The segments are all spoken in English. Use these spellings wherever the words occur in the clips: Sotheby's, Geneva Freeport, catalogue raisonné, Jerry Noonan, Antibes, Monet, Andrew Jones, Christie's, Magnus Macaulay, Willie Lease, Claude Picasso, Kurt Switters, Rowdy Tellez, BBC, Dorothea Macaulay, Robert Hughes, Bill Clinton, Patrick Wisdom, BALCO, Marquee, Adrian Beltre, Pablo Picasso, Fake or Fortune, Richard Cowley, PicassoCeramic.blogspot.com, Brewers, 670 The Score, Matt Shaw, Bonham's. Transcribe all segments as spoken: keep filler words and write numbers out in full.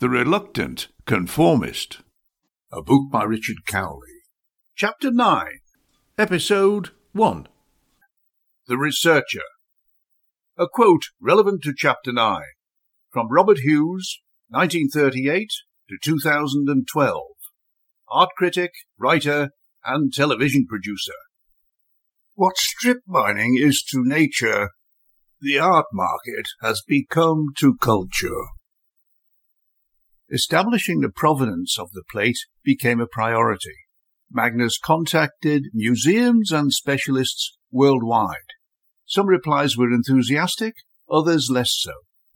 The Reluctant Conformist. A book by Richard Cowley. Chapter nine. Episode one. The Researcher. A quote relevant to Chapter nine. From Robert Hughes, nineteen thirty-eight to two thousand twelve. Art critic, writer, and television producer. What strip mining is to nature, the art market has become to culture. Establishing the provenance of the plate became a priority. Magnus contacted museums and specialists worldwide. Some replies were enthusiastic, others less so.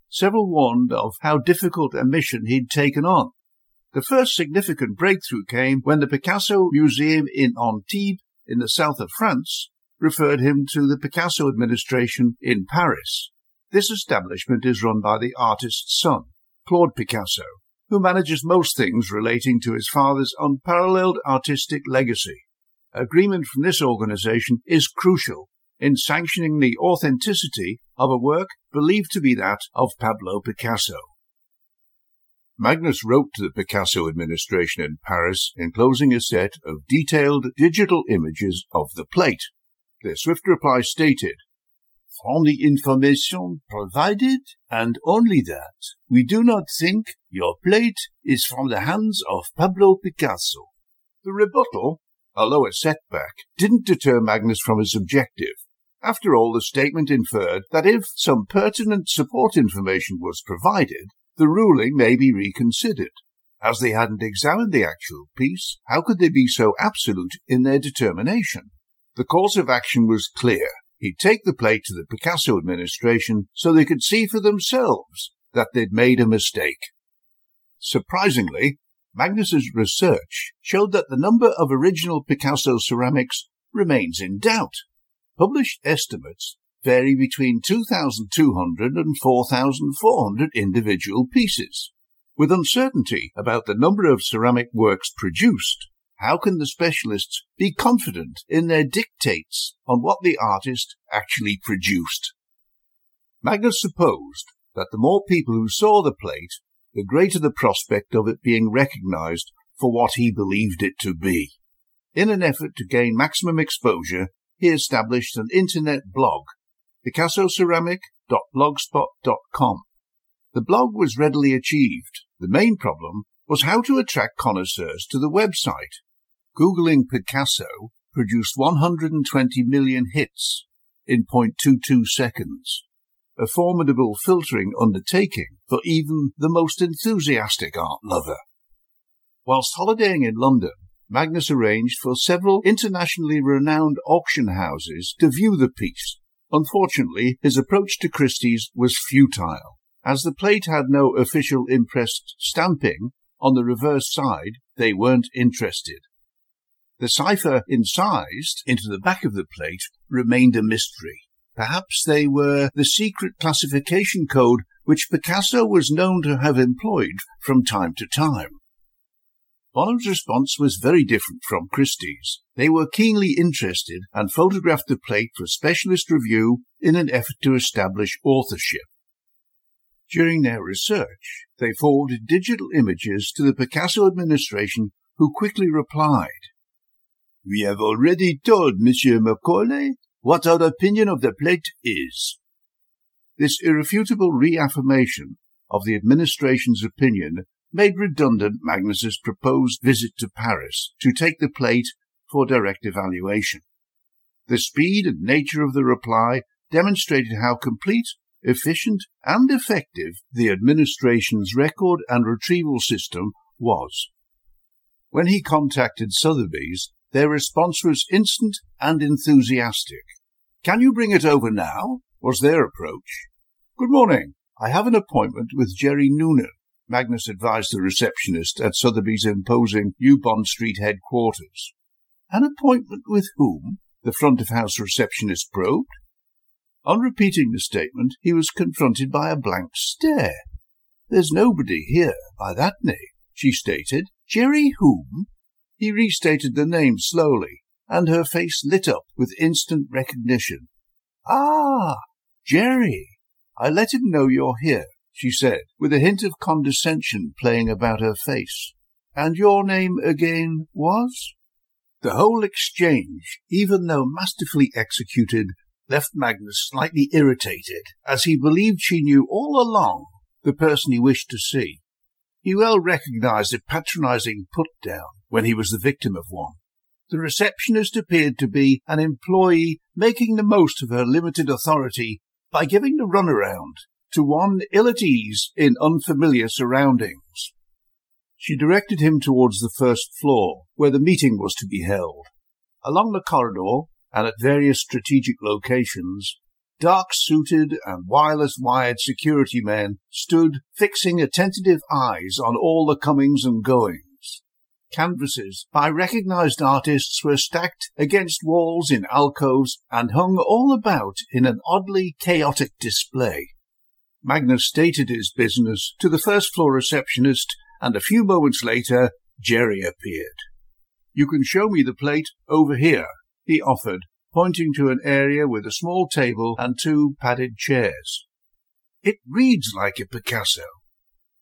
Several warned of how difficult a mission he'd taken on. The first significant breakthrough came when the Picasso Museum in Antibes, in the south of France, referred him to the Picasso administration in Paris. This establishment is run by the artist's son, Claude Picasso, who manages most things relating to his father's unparalleled artistic legacy. Agreement from this organization is crucial in sanctioning the authenticity of a work believed to be that of Pablo Picasso. Magnus wrote to the Picasso administration in Paris, enclosing a set of detailed digital images of the plate. Their swift reply stated, "From the information provided, and only that, we do not think your plate is from the hands of Pablo Picasso." The rebuttal, although a setback, didn't deter Magnus from his objective. After all, the statement inferred that if some pertinent support information was provided, the ruling may be reconsidered. As they hadn't examined the actual piece, how could they be so absolute in their determination? The course of action was clear. He'd take the plate to the Picasso administration so they could see for themselves that they'd made a mistake. Surprisingly, Magnus's research showed that the number of original Picasso ceramics remains in doubt. Published estimates vary between two thousand two hundred and four thousand four hundred individual pieces. With uncertainty about the number of ceramic works produced, how can the specialists be confident in their dictates on what the artist actually produced? Magnus supposed that the more people who saw the plate, the greater the prospect of it being recognized for what he believed it to be. In an effort to gain maximum exposure, he established an internet blog, Picasso Ceramic dot blogspot dot com. The blog was readily achieved. The main problem was how to attract connoisseurs to the website. Googling Picasso produced one hundred twenty million hits in zero point two two seconds, a formidable filtering undertaking for even the most enthusiastic art lover. Whilst holidaying in London, Magnus arranged for several internationally renowned auction houses to view the piece. Unfortunately, his approach to Christie's was futile. As the plate had no official impressed stamping on the reverse side, they weren't interested. The cipher incised into the back of the plate remained a mystery. Perhaps they were the secret classification code which Picasso was known to have employed from time to time. Bonham's response was very different from Christie's. They were keenly interested and photographed the plate for specialist review in an effort to establish authorship. During their research, they forwarded digital images to the Picasso administration, who quickly replied, "We have already told Monsieur Macaulay what our opinion of the plate is." This irrefutable reaffirmation of the administration's opinion made redundant Magnus's proposed visit to Paris to take the plate for direct evaluation. The speed and nature of the reply demonstrated how complete, efficient and effective the administration's record and retrieval system was. When he contacted Sotheby's, their response was instant and enthusiastic. "Can you bring it over now?" was their approach. "Good morning. I have an appointment with Jerry Noonan," Magnus advised the receptionist at Sotheby's' imposing New Bond Street headquarters. "An appointment with whom?" the front-of-house receptionist probed. On repeating the statement, he was confronted by a blank stare. "There's nobody here by that name," she stated. "Jerry whom?" He restated the name slowly, and her face lit up with instant recognition. "Ah, Jerry. I let him know you're here. she said, with a hint of condescension playing about her face. And your name again was? The whole exchange, even though masterfully executed, left Magnus slightly irritated, as he believed she knew all along the person he wished to see. He well recognized a patronizing put-down when he was the victim of one. The receptionist appeared to be an employee making the most of her limited authority by giving the runaround to one ill at ease in unfamiliar surroundings. She directed him towards the first floor, where the meeting was to be held. Along the corridor, and at various strategic locations, dark-suited and wireless-wired security men stood fixing attentive eyes on all the comings and goings. Canvases by recognized artists were stacked against walls in alcoves and hung all about in an oddly chaotic display. Magnus stated his business to the first-floor receptionist, and a few moments later Jerry appeared. "You can show me the plate over here," he offered, pointing to an area with a small table and two padded chairs. "It reads like a Picasso.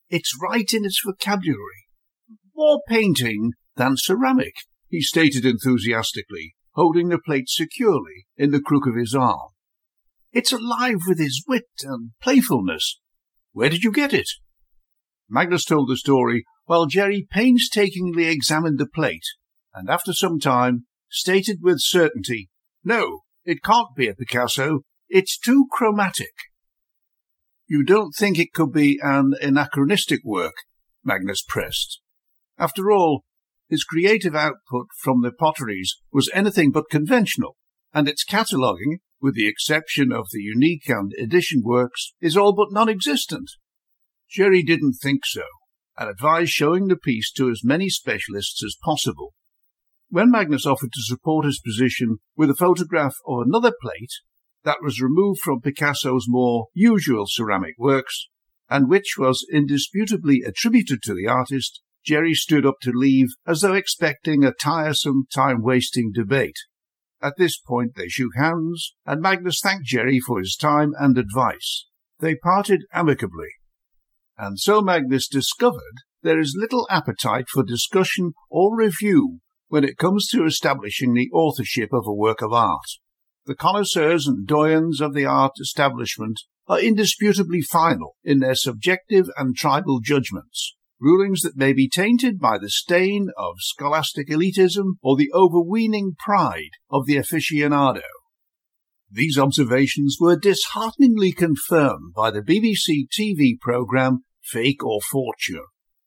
It's right in its vocabulary. More painting than ceramic," he stated enthusiastically, holding the plate securely in the crook of his arm. "It's alive with his wit and playfulness. Where did you get it?" Magnus told the story while Jerry painstakingly examined the plate, and after some time stated with certainty, "No, it can't be a Picasso. It's too chromatic." "You don't think it could be an anachronistic work?" Magnus pressed. After all, his creative output from the potteries was anything but conventional, and its cataloguing, with the exception of the unique and edition works, is all but non-existent. Jerry didn't think so, and advised showing the piece to as many specialists as possible. When Magnus offered to support his position with a photograph of another plate that was removed from Picasso's more usual ceramic works, and which was indisputably attributed to the artist, Jerry stood up to leave, as though expecting a tiresome, time-wasting debate. At this point they shook hands, and Magnus thanked Jerry for his time and advice. They parted amicably. And so Magnus discovered there is little appetite for discussion or review when it comes to establishing the authorship of a work of art. The connoisseurs and doyens of the art establishment are indisputably final in their subjective and tribal judgments, rulings that may be tainted by the stain of scholastic elitism or the overweening pride of the aficionado. These observations were dishearteningly confirmed by the B B C T V programme Fake or Fortune.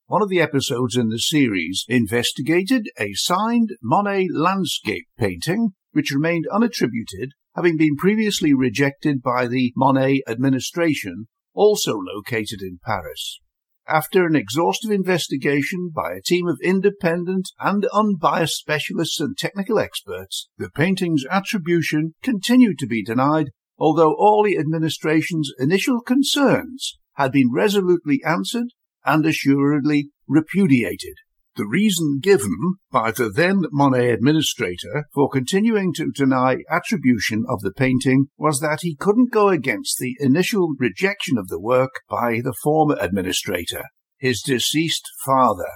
One of the episodes in the series investigated a signed Monet landscape painting, which remained unattributed, having been previously rejected by the Monet administration, also located in Paris. After an exhaustive investigation by a team of independent and unbiased specialists and technical experts, the painting's attribution continued to be denied, although all the administration's initial concerns had been resolutely answered and assuredly repudiated. The reason given by the then Monet administrator for continuing to deny attribution of the painting was that he couldn't go against the initial rejection of the work by the former administrator, his deceased father.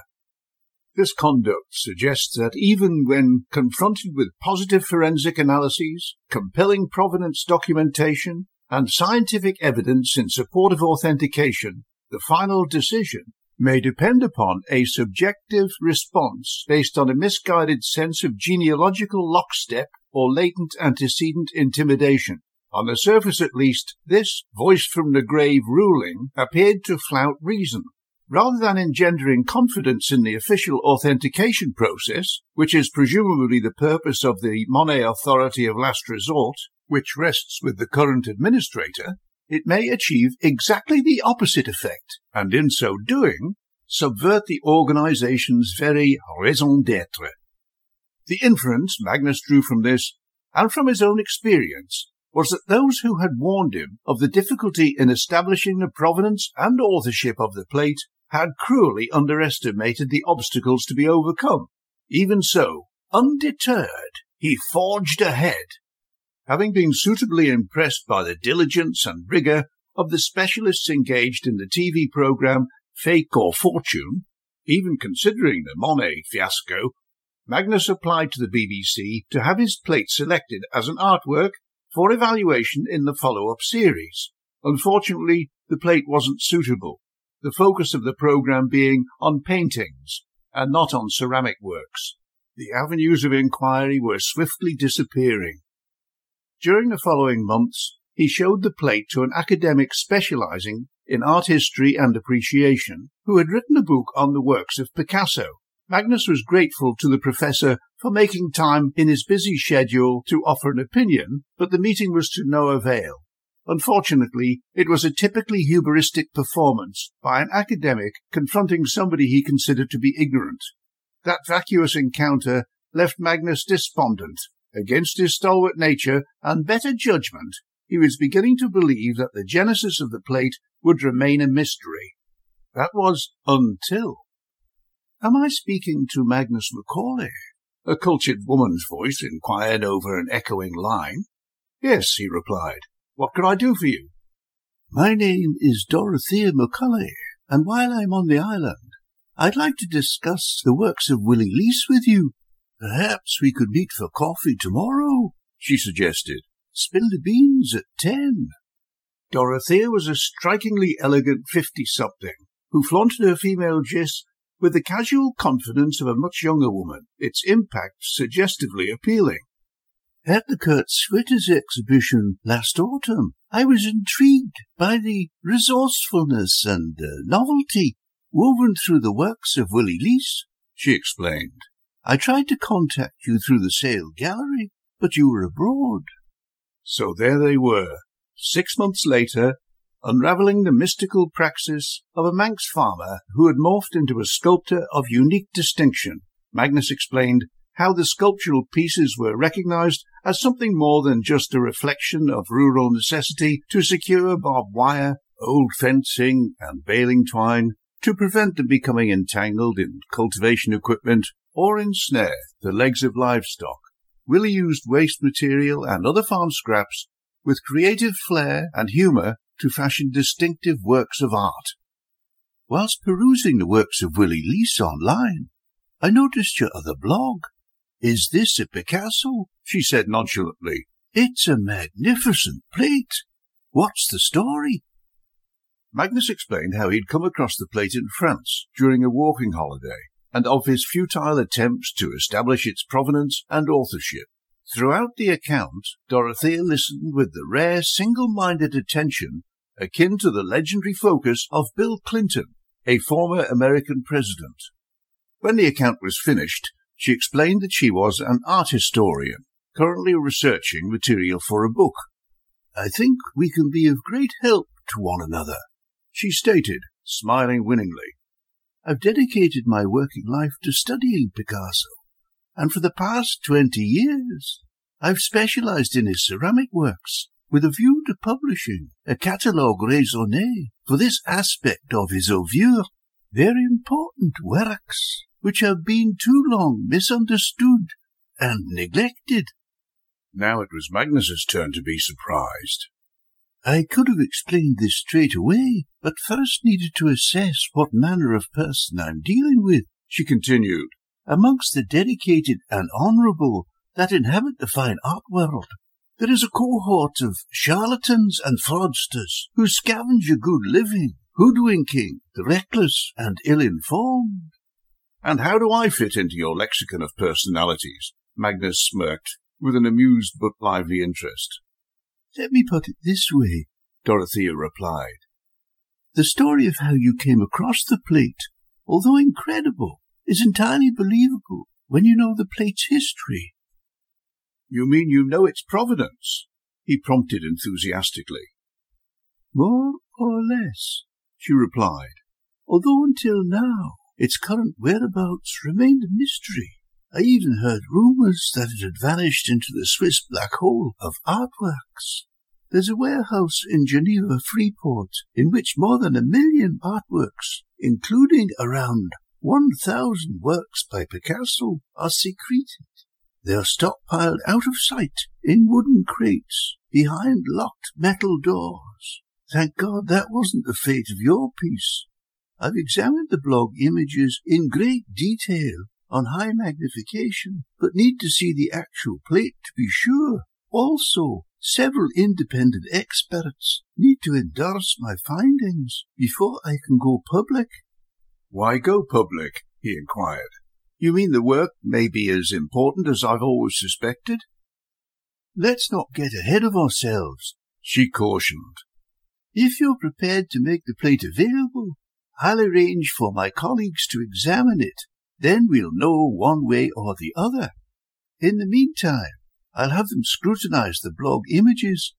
This conduct suggests that even when confronted with positive forensic analyses, compelling provenance documentation, and scientific evidence in support of authentication, the final decision may depend upon a subjective response based on a misguided sense of genealogical lockstep or latent antecedent intimidation. On the surface, at least, this voice-from-the-grave ruling appeared to flout reason. Rather than engendering confidence in the official authentication process, which is presumably the purpose of the Monet Authority of Last Resort, which rests with the current administrator, it may achieve exactly the opposite effect, and in so doing, subvert the organization's very raison d'être. The inference Magnus drew from this, and from his own experience, was that those who had warned him of the difficulty in establishing the provenance and authorship of the plate had cruelly underestimated the obstacles to be overcome. Even so, undeterred, he forged ahead. Having been suitably impressed by the diligence and rigour of the specialists engaged in the T V program Fake or Fortune, even considering the Monet fiasco, Magnus applied to the B B C to have his plate selected as an artwork for evaluation in the follow-up series. Unfortunately, the plate wasn't suitable, the focus of the program being on paintings and not on ceramic works. The avenues of inquiry were swiftly disappearing. During the following months, he showed the plate to an academic specializing in art history and appreciation, who had written a book on the works of Picasso. Magnus was grateful to the professor for making time in his busy schedule to offer an opinion, but the meeting was to no avail. Unfortunately, it was a typically hubristic performance by an academic confronting somebody he considered to be ignorant. That vacuous encounter left Magnus despondent. Against his stalwart nature and better judgment, he was beginning to believe that the genesis of the plate would remain a mystery. That was until... "Am I speaking to Magnus Macaulay?" a cultured woman's voice inquired over an echoing line. "Yes," he replied. "What could I do for you?" "My name is Dorothea Macaulay, and while I'm on the island, I'd like to discuss the works of Willie Lease with you. Perhaps we could meet for coffee tomorrow," she suggested. "Spill the beans at ten." Dorothea was a strikingly elegant fifty-something, who flaunted her female gist with the casual confidence of a much younger woman, its impact suggestively appealing. "At the Kurt Switters exhibition last autumn, I was intrigued by the resourcefulness and uh, novelty woven through the works of Willie Lease," she explained. "I tried to contact you through the Sale Gallery, but you were abroad." So there they were, six months later, unravelling the mystical praxis of a Manx farmer who had morphed into a sculptor of unique distinction. Magnus explained how the sculptural pieces were recognised as something more than just a reflection of rural necessity to secure barbed wire, old fencing and baling twine, to prevent them becoming entangled in cultivation equipment or ensnare the legs of livestock. Willie used waste material and other farm scraps with creative flair and humour to fashion distinctive works of art. "Whilst perusing the works of Willie Lease online, I noticed your other blog. Is this a Picasso?" she said nonchalantly. "It's a magnificent plate. What's the story?" Magnus explained how he'd come across the plate in France during a walking holiday, and of his futile attempts to establish its provenance and authorship. Throughout the account, Dorothea listened with the rare single-minded attention akin to the legendary focus of Bill Clinton, a former American president. When the account was finished, she explained that she was an art historian, currently researching material for a book. "I think we can be of great help to one another," she stated, smiling winningly. "I've dedicated my working life to studying Picasso, and for the past twenty years I've specialized in his ceramic works with a view to publishing a catalogue raisonné for this aspect of his oeuvre. They're important works which have been too long misunderstood and neglected." Now it was Magnus's turn to be surprised. "I could have explained this straight away, but first needed to assess what manner of person I'm dealing with," she continued. "Amongst the dedicated and honourable that inhabit the fine art world, there is a cohort of charlatans and fraudsters who scavenge a good living, hoodwinking the reckless and ill-informed." "And how do I fit into your lexicon of personalities?" Magnus smirked, with an amused but lively interest. "Let me put it this way," Dorothea replied. "The story of how you came across the plate, although incredible, is entirely believable when you know the plate's history." "You mean you know its provenance?" he prompted enthusiastically. "More or less," she replied, "although until now its current whereabouts remained a mystery. I even heard rumours that it had vanished into the Swiss black hole of artworks. There's a warehouse in Geneva Freeport in which more than a million artworks, including around one thousand works by Picasso, are secreted. They are stockpiled out of sight in wooden crates behind locked metal doors. Thank God that wasn't the fate of your piece. I've examined the blog images in great detail on high magnification, but need to see the actual plate to be sure. Also, several independent experts need to endorse my findings before I can go public. Why go public? He inquired. You mean the work may be as important as I've always suspected? Let's not get ahead of ourselves, she cautioned. If you're prepared to make the plate available, I'll arrange for my colleagues to examine it. Then we'll know one way or the other. In the meantime, I'll have them scrutinize the blog images